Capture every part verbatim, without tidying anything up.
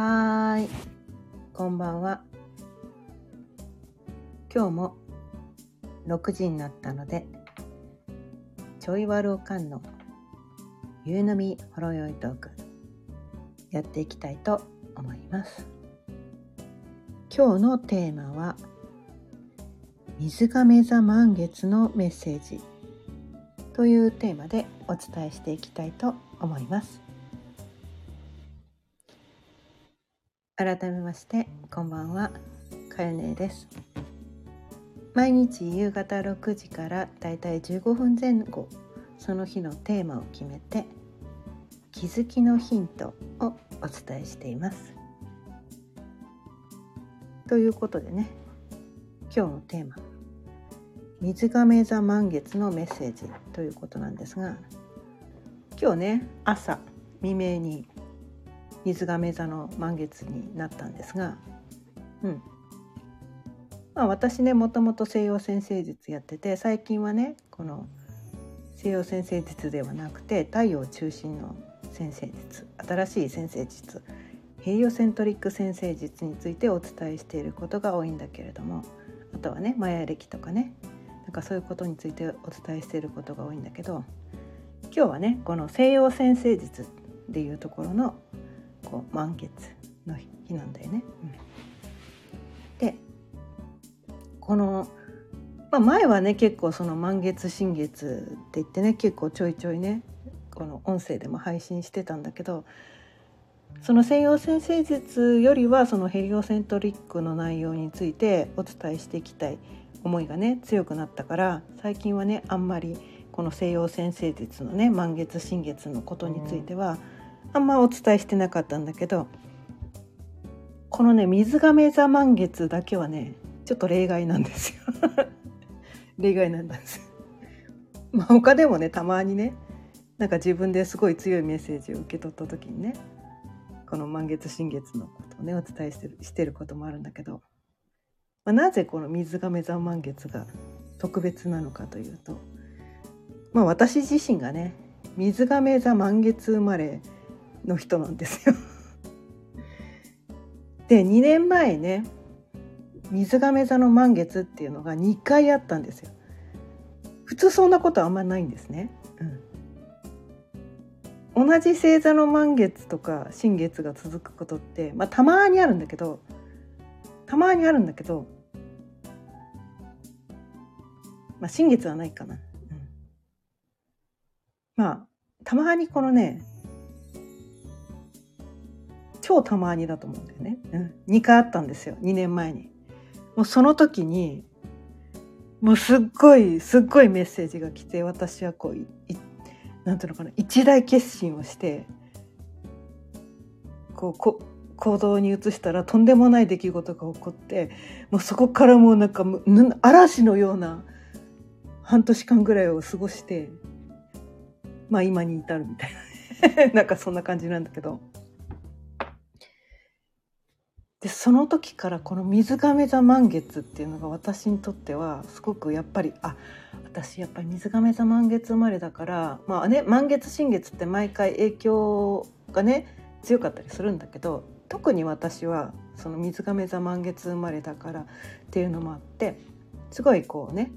はーい、こんばんは。今日もろくじになったので、ちょいわるおかんの夕飲みほろ酔いトークやっていきたいと思います。今日のテーマは水亀座満月のメッセージというテーマでお伝えしていきたいと思います。改めましてこんばんは、かよねです。毎日夕方ろくじからだいたいじゅうごふんぜん後、その日のテーマを決めて気づきのヒントをお伝えしています。ということでね、今日のテーマ水亀座満月のメッセージということなんですが、今日ね、朝未明に水亀座の満月になったんですが、うんまあ、私ね、もともと西洋占星術やってて、最近はね、この西洋占星術ではなくて太陽中心の占星術、新しい占星術、ヘリオセントリック占星術についてお伝えしていることが多いんだけれども、あとはね、マヤ暦とかね、なんかそういうことについてお伝えしていることが多いんだけど、今日はね、この西洋占星術でいうところのこう満月の日なんだよね、うん、でこの、まあ、前はね、結構その満月新月って言ってね、結構ちょいちょいね、この音声でも配信してたんだけど、その西洋占星術よりはそのヘリオセントリックの内容についてお伝えしていきたい思いがね、強くなったから、最近はね、あんまりこの西洋占星術のね、満月新月のことについては、うんあんまお伝えしてなかったんだけど、このね、水亀座満月だけはね、ちょっと例外なんですよ例外なんですまあ他でもね、たまにね、なんか自分ですごい強いメッセージを受け取った時にね、この満月新月のことをね、お伝えしてる、してることもあるんだけど、まあ、なぜこの水亀座満月が特別なのかというと、まあ私自身がね、水亀座満月生まれの人なんですよで、にねんまえね、水亀座の満月っていうのがにかいあったんですよ。普通そんなことはあんまないんですね、うん、同じ星座の満月とか新月が続くことって、まあ、たまにあるんだけどたまにあるんだけどまあ新月はないかな、うん、まあたまにこのね、超たまにだと思うんだよね、うん、にかいあったんですよ、にねんまえに。もうその時にもうすっごいすっごいメッセージが来て、私はこういなんていうのかな、一大決心をしてこうこ行動に移したら、とんでもない出来事が起こって、もうそこからもうなんか嵐のようなはんとしかんぐらいを過ごして、まあ今に至るみたいな、ね、なんかそんな感じなんだけど、でその時からこの水亀座満月っていうのが私にとってはすごくやっぱり、あ、私やっぱり水亀座満月生まれだから、まあね、満月新月って毎回影響がね、強かったりするんだけど、特に私はその水亀座満月生まれだからっていうのもあって、すごいこうね、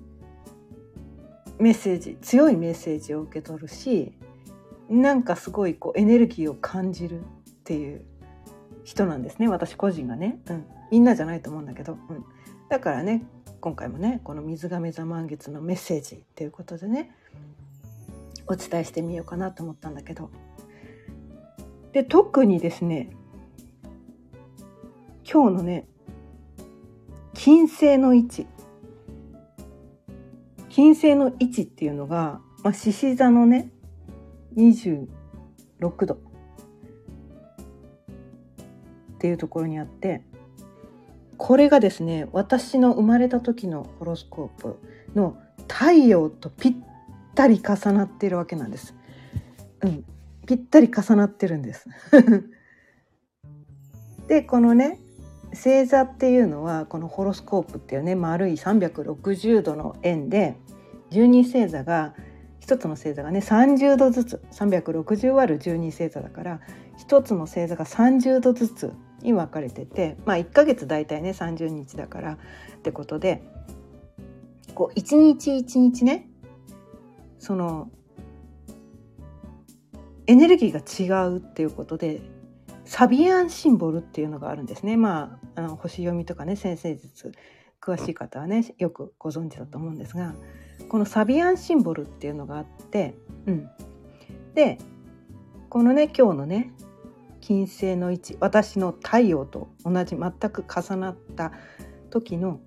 メッセージ、強いメッセージを受け取るし、なんかすごいこうエネルギーを感じるっていう人なんですね、私個人がね、うん、みんなじゃないと思うんだけど、うん、だからね、今回もね、この水亀座満月のメッセージっていうことでね、お伝えしてみようかなと思ったんだけど、で特にですね、今日のね、金星の位置金星の位置っていうのが、まあ、獅子座のね、にじゅうろくどっていうところにあって、これがですね、私の生まれた時のホロスコープの太陽とぴったり重なっているわけなんです、うん、ぴったり重なってるんですでこのね、星座っていうのはこのホロスコープっていうね、丸いさんびゃくろくじゅうどの円で、じゅうに星座が、一つの星座がね、さんじゅうどずつ、さんびゃくろくじゅうわるじゅうに星座だから、一つの星座がさんじゅうどずつに分かれてて、まあいっかげつだいたいねさんじゅうにちだからってことで、こう一日一日ね、そのエネルギーが違うっていうことで、サビアンシンボルっていうのがあるんですね。まあ、あの星読みとかね、先生術詳しい方はねよくご存知だと思うんですが、このサビアンシンボルっていうのがあって、うん、でこのね今日のね金星の位置、私の太陽と同じ全く重なった時の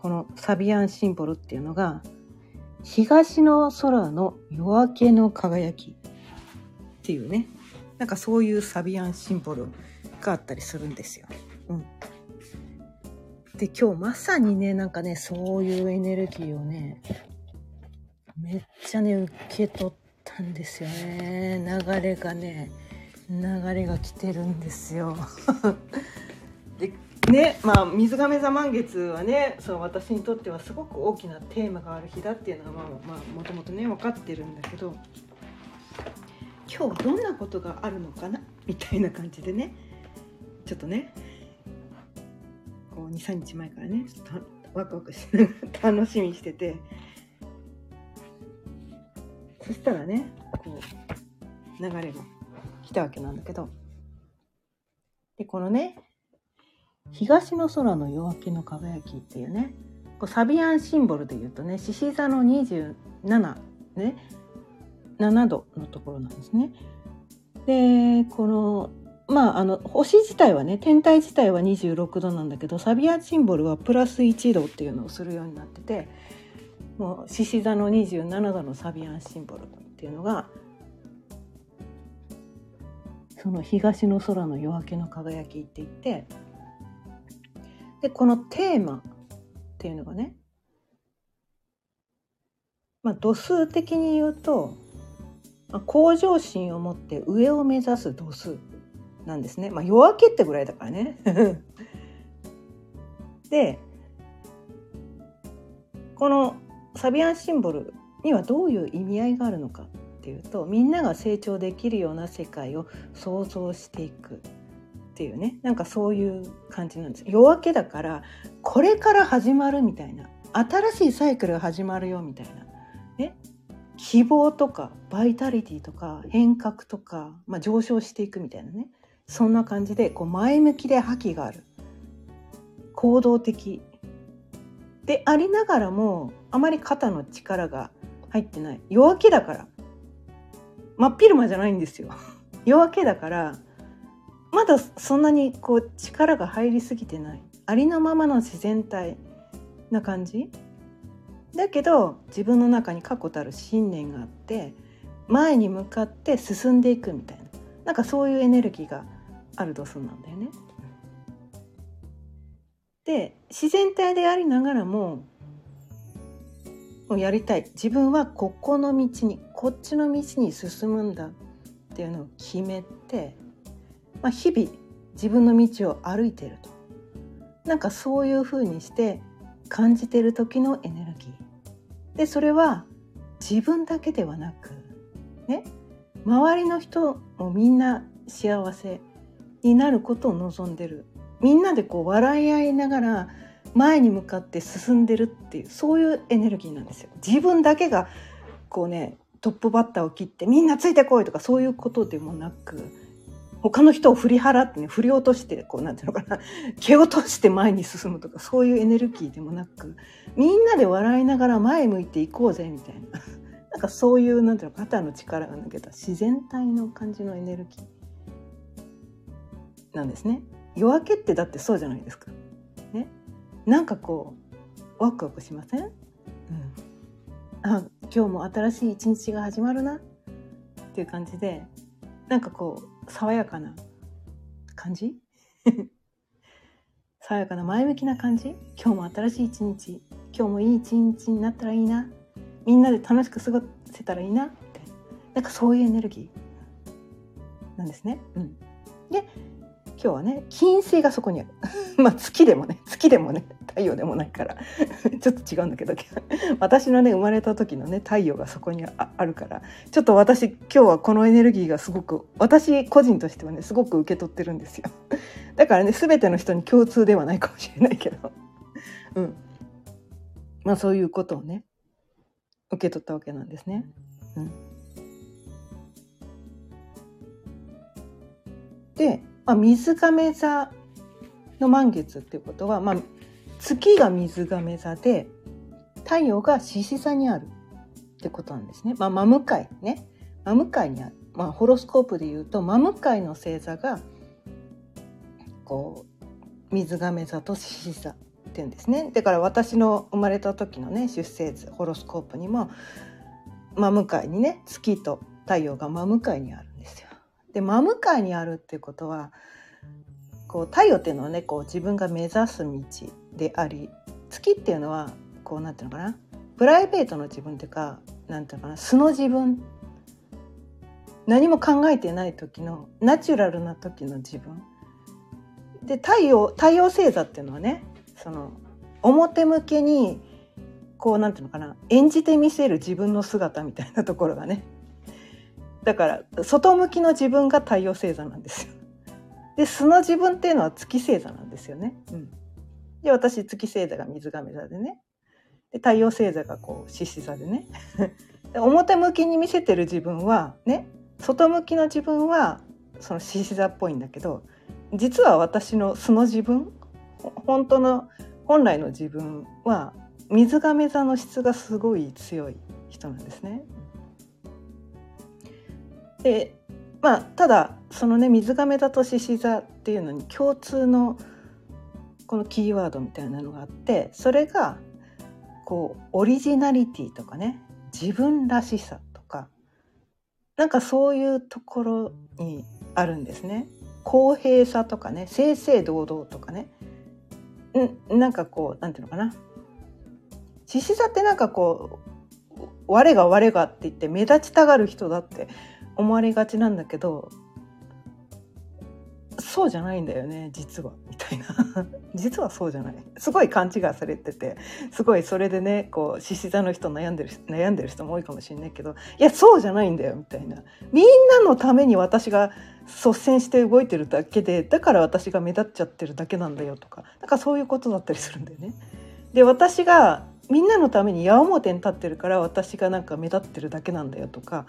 このサビアンシンボルっていうのが、東の空の夜明けの輝きっていうね、なんかそういうサビアンシンボルがあったりするんですよ。うん、で今日まさにね、なんかねそういうエネルギーをねめっちゃね受け取ったんですよね。流れがね流れが来てるんですよ。でね、まあ水亀座満月はね、そう私にとってはすごく大きなテーマがある日だっていうのはもともとね分かってるんだけど、今日どんなことがあるのかなみたいな感じでね、ちょっとねこう にさんにちまえからねちょっとワクワクしながら楽しみにしてて、そしたらねこう流れが来たわけなんだけど、でこのね東の空の夜明けの輝きっていうね、こうサビアンシンボルでいうとね獅子座のにじゅうななねななどのところなんですね。でこのまああの星自体はね、天体自体はにじゅうろくどなんだけど、サビアンシンボルはプラスいちどっていうのをするようになってて、もう獅子座のにじゅうななどのサビアンシンボルっていうのが、その東の空の夜明けの輝きって言って、でこのテーマっていうのがね、まあ、度数的に言うと向上心を持って上を目指す度数なんですね。まあ夜明けってぐらいだからね。でこのサビアンシンボルにはどういう意味合いがあるのかっていうと、みんなが成長できるような世界を想像していくっていうね、なんかそういう感じなんです。夜明けだからこれから始まるみたいな、新しいサイクルが始まるよみたいなね、希望とかバイタリティとか変革とか、まあ、上昇していくみたいなね、そんな感じでこう前向きで覇気がある、行動的でありながらもあまり肩の力が入ってない。夜明けだから真っ昼間じゃないんですよ。夜明けだからまだそんなにこう力が入りすぎてない、ありのままの自然体な感じだけど、自分の中に確固たる信念があって前に向かって進んでいくみたいな、なんかそういうエネルギーがある度数なんだよね。で自然体でありながらも、もうやりたい、自分はここの道に、こっちの道に進むんだっていうのを決めて、まあ、日々自分の道を歩いていると、なんかそういう風にして感じている時のエネルギーで、それは自分だけではなくね、周りの人もみんな幸せになることを望んでる、みんなでこう笑い合いながら前に向かって進んでるっていう、そういうエネルギーなんですよ。自分だけがこうねトップバッターを切ってみんなついてこいとかそういうことでもなく、他の人を振り払ってね、振り落としてこうなんていうのかな、蹴落として前に進むとかそういうエネルギーでもなく、みんなで笑いながら前向いていこうぜみたいな、なんかそういうなんていうの、肩の力が抜けた自然体の感じのエネルギーなんですね。夜明けってだってそうじゃないですか、ね、なんかこうワクワクしません？うん、あ、今日も新しい一日が始まるなっていう感じで、なんかこう爽やかな感じ爽やかな前向きな感じ、今日も新しい一日、今日もいい一日になったらいいな、みんなで楽しく過ごせたらいいなみたいな、なんかそういうエネルギーなんですね。うん、で今日はね金星がそこにあるまあ月でもね月でもね太陽でもないからちょっと違うんだけど私のね生まれた時のね太陽がそこに あ, あるからちょっと私今日はこのエネルギーがすごく私個人としてはねすごく受け取ってるんですよ。だからね全ての人に共通ではないかもしれないけどうんまあそういうことをね受け取ったわけなんですね。うんで、まあ、水亀座の満月っていうことは、まあ、月が水亀座で太陽が獅子座にあるってことなんですね。まあ、真向かいね真向かいにある、まあ、ホロスコープでいうと真向かいの星座がこう水亀座と獅子座っていうんですね。だから私の生まれた時のね出生図ホロスコープにも真向かいにね月と太陽が真向かいにあるんですよ。で真向かいにあるっていうことはこう太陽っていうのはねこう自分が目指す道であり月っていうのはこうなんていうのかなプライベートの自分っていうかなんていうのかな素の自分何も考えてない時のナチュラルな時の自分で太陽太陽星座っていうのはねその表向けにこうなんていうのかな演じてみせる自分の姿みたいなところがねだから外向きの自分が太陽星座なんですよ。で素の自分っていうのは月星座なんですよね、うん、で私月星座が水亀座でねで太陽星座がこう獅子座でねで表向きに見せてる自分はね外向きの自分はその獅子座っぽいんだけど実は私の素の自分本当の本来の自分は水亀座の質がすごい強い人なんですね。でまあ、ただそのね水亀座と獅子座っていうのに共通のこのキーワードみたいなのがあってそれがこうオリジナリティとかね自分らしさとかなんかそういうところにあるんですね。公平さとかね正々堂々とかねんなんかこうなんていうのかな獅子座ってなんかこう我が我がって言って目立ちたがる人だって思われがちなんだけどそうじゃないんだよね実はみたいな実はそうじゃないすごい勘違いされててすごいそれでねこう獅子座の人悩んでる悩んでる人も多いかもしれないけどいやそうじゃないんだよみたいなみんなのために私が率先して動いてるだけでだから私が目立っちゃってるだけなんだよとかなんかそういうことだったりするんだよね。で私がみんなのために矢面に立ってるから私がなんか目立ってるだけなんだよとか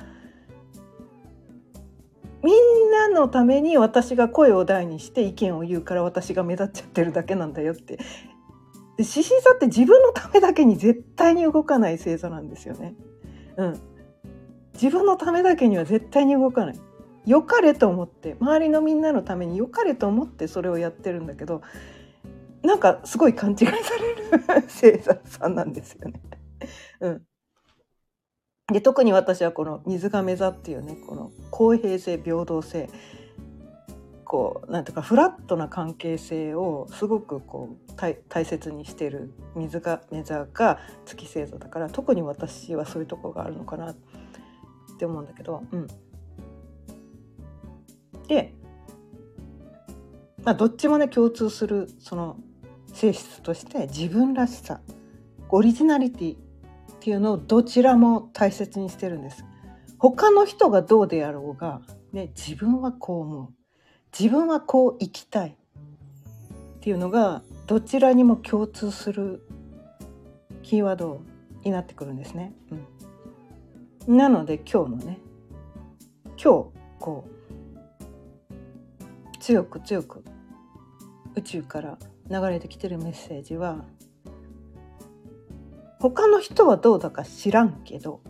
みんなのために私が声を大にして意見を言うから私が目立っちゃってるだけなんだよって獅子座って自分のためだけに絶対に動かない星座なんですよね、うん、自分のためだけには絶対に動かない良かれと思って周りのみんなのために良かれと思ってそれをやってるんだけどなんかすごい勘違いされる星座さんなんですよね、うんで特に私はこの水亀座っていうねこの公平性平等性こうなんていうかフラットな関係性をすごくこう 大, 大切にしている水亀座が月星座だから特に私はそういうところがあるのかなって思うんだけど、うん、で、まあ、どっちもね共通するその性質として自分らしさオリジナリティっていうのをどちらも大切にしてるんです。他の人がどうであろうが、ね、自分はこう思う自分はこう生きたいっていうのがどちらにも共通するキーワードになってくるんですね、うん、なので今日のね今日こう強く強く宇宙から流れてきてるメッセージは他の人はどうだか知らんけど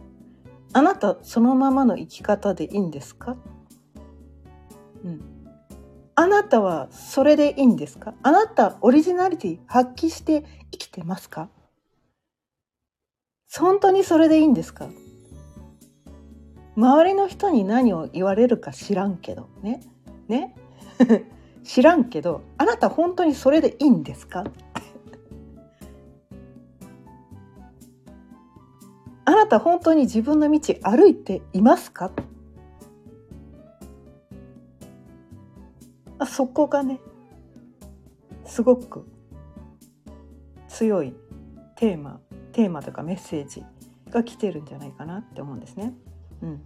あなたそのままの生き方でいいんですか、うん、あなたはそれでいいんですかあなたオリジナリティ発揮して生きてますか本当にそれでいいんですか周りの人に何を言われるか知らんけどねね知らんけどあなた本当にそれでいいんですかあなた本当に自分の道歩いていますかそこがねすごく強いテーマテーマとかメッセージが来てるんじゃないかなって思うんですね、うん、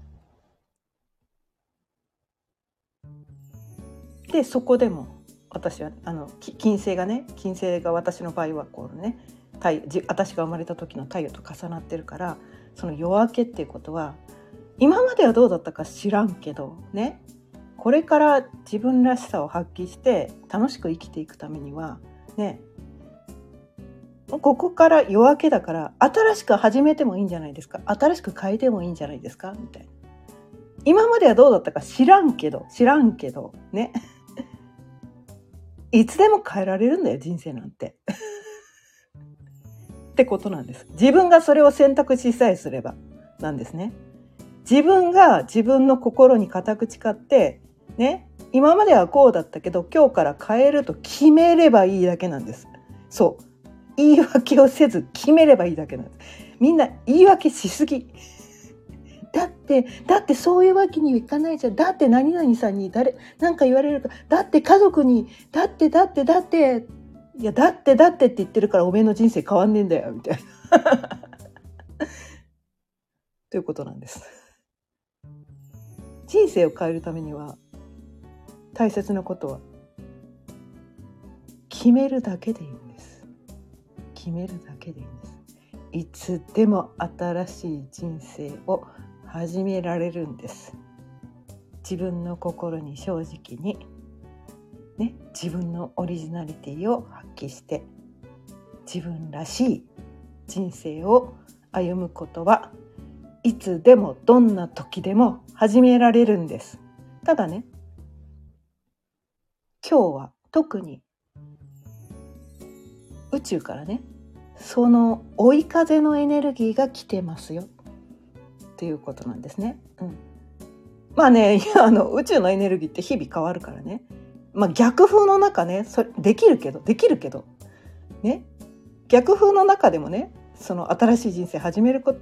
でそこでも私はあの金星がね金星が私の場合はこうね太陽私が生まれた時の太陽と重なってるから、その夜明けっていうことは今まではどうだったか知らんけどね、これから自分らしさを発揮して楽しく生きていくためにはね、ここから夜明けだから新しく始めてもいいんじゃないですか、新しく変えてもいいんじゃないですかみたいな、今まではどうだったか知らんけど知らんけどねいつでも変えられるんだよ人生なんてってことなんです。自分がそれを選択しさえすればなんですね。自分が自分の心に固く誓ってね、今まではこうだったけど今日から変えると決めればいいだけなんです。そう言い訳をせず決めればいいだけなんです。みんな言い訳しすぎだってだってそういうわけにはいかないじゃん、だって何々さんに誰なんか言われるか、だって家族にだってだってだっていやだってだってって言ってるからおめえの人生変わんねえんだよみたいなということなんです。人生を変えるためには大切なことは決めるだけでいいんです。決めるだけでいいんです。いつでも新しい人生を始められるんです。自分の心に正直にね、自分のオリジナリティを発揮して自分らしい人生を歩むことはいつでもどんな時でも始められるんです。ただね、今日は特に宇宙からねその追い風のエネルギーが来てますよっていうことなんですね、うん、まあねいやあの宇宙のエネルギーって日々変わるからね、まあ、逆風の中ねそれできるけどできるけどね、逆風の中でもねその新しい人生始めるこ、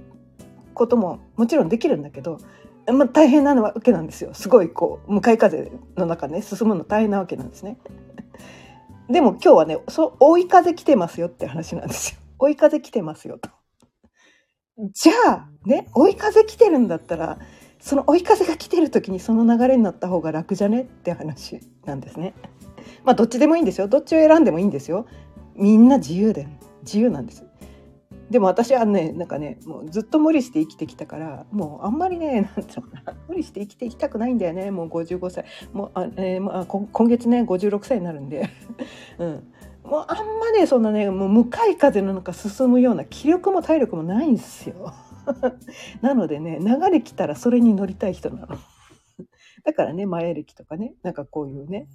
ことももちろんできるんだけど、まあ、大変なわけなんですよ。すごいこう向かい風の中ね進むの大変なわけなんですねでも今日はねそ追い風来てますよって話なんですよ。追い風来てますよと。じゃあね追い風来てるんだったらその追い風が来てる時にその流れになった方が楽じゃねって話なんですね。まあどっちでもいいんですよ。どっちを選んでもいいんですよ。みんな自由で自由なんです。でも私はねなんかねもうずっと無理して生きてきたからもうあんまりねなんていうのかな無理して生きていきたくないんだよね。もうごじゅうごさいもうあ、えーまあ、今月ねごじゅうろくさいになるんで、うん、もうあんまねそんなねもう向かい風の中進むような気力も体力もないんですよ。なのでね流れ来たらそれに乗りたい人なのだからね前歴とかねなんかこういうね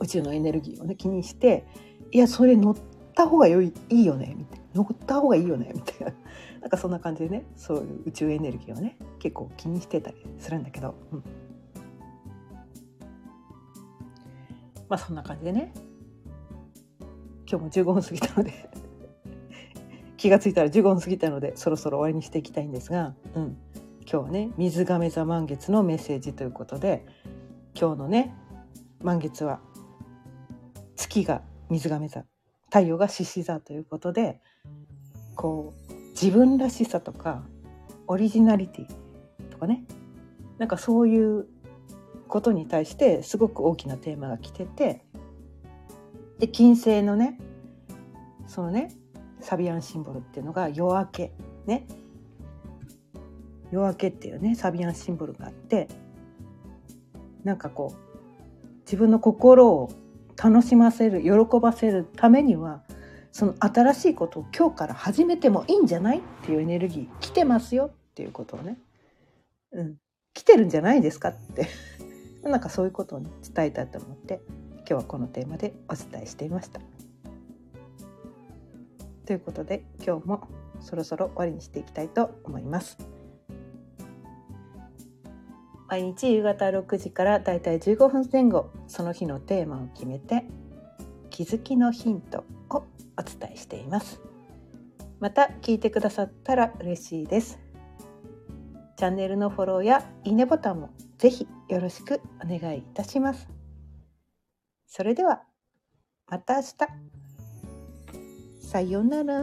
宇宙のエネルギーをね気にしていやそれ乗った方がよい、いいよねみたいな乗った方がいいよねみたいななんかそんな感じでねそういう宇宙エネルギーをね結構気にしてたりするんだけど、うん、まあそんな感じでね今日もじゅうごふん過ぎたので気がついたらじゅうごふん過ぎたのでそろそろ終わりにしていきたいんですが、うん、今日はね水亀座満月のメッセージということで今日のね満月は月が水亀座太陽が獅子座ということでこう自分らしさとかオリジナリティとかねなんかそういうことに対してすごく大きなテーマが来ててで金星のねそのねサビアンシンボルっていうのが夜明けね夜明けっていうねサビアンシンボルがあってなんかこう自分の心を楽しませる喜ばせるためにはその新しいことを今日から始めてもいいんじゃないっていうエネルギー来てますよっていうことをね、うん、来てるんじゃないですかってなんかそういうことを、ね、伝えたいと思って今日はこのテーマでお伝えしていましたということで今日もそろそろ終わりにしていきたいと思います。毎日夕方ろくじからだいたいじゅうごふんぜん後その日のテーマを決めて気づきのヒントをお伝えしています。また聞いてくださったら嬉しいです。チャンネルのフォローやいいねボタンもぜひよろしくお願いいたします。それではまた明日。さようなら。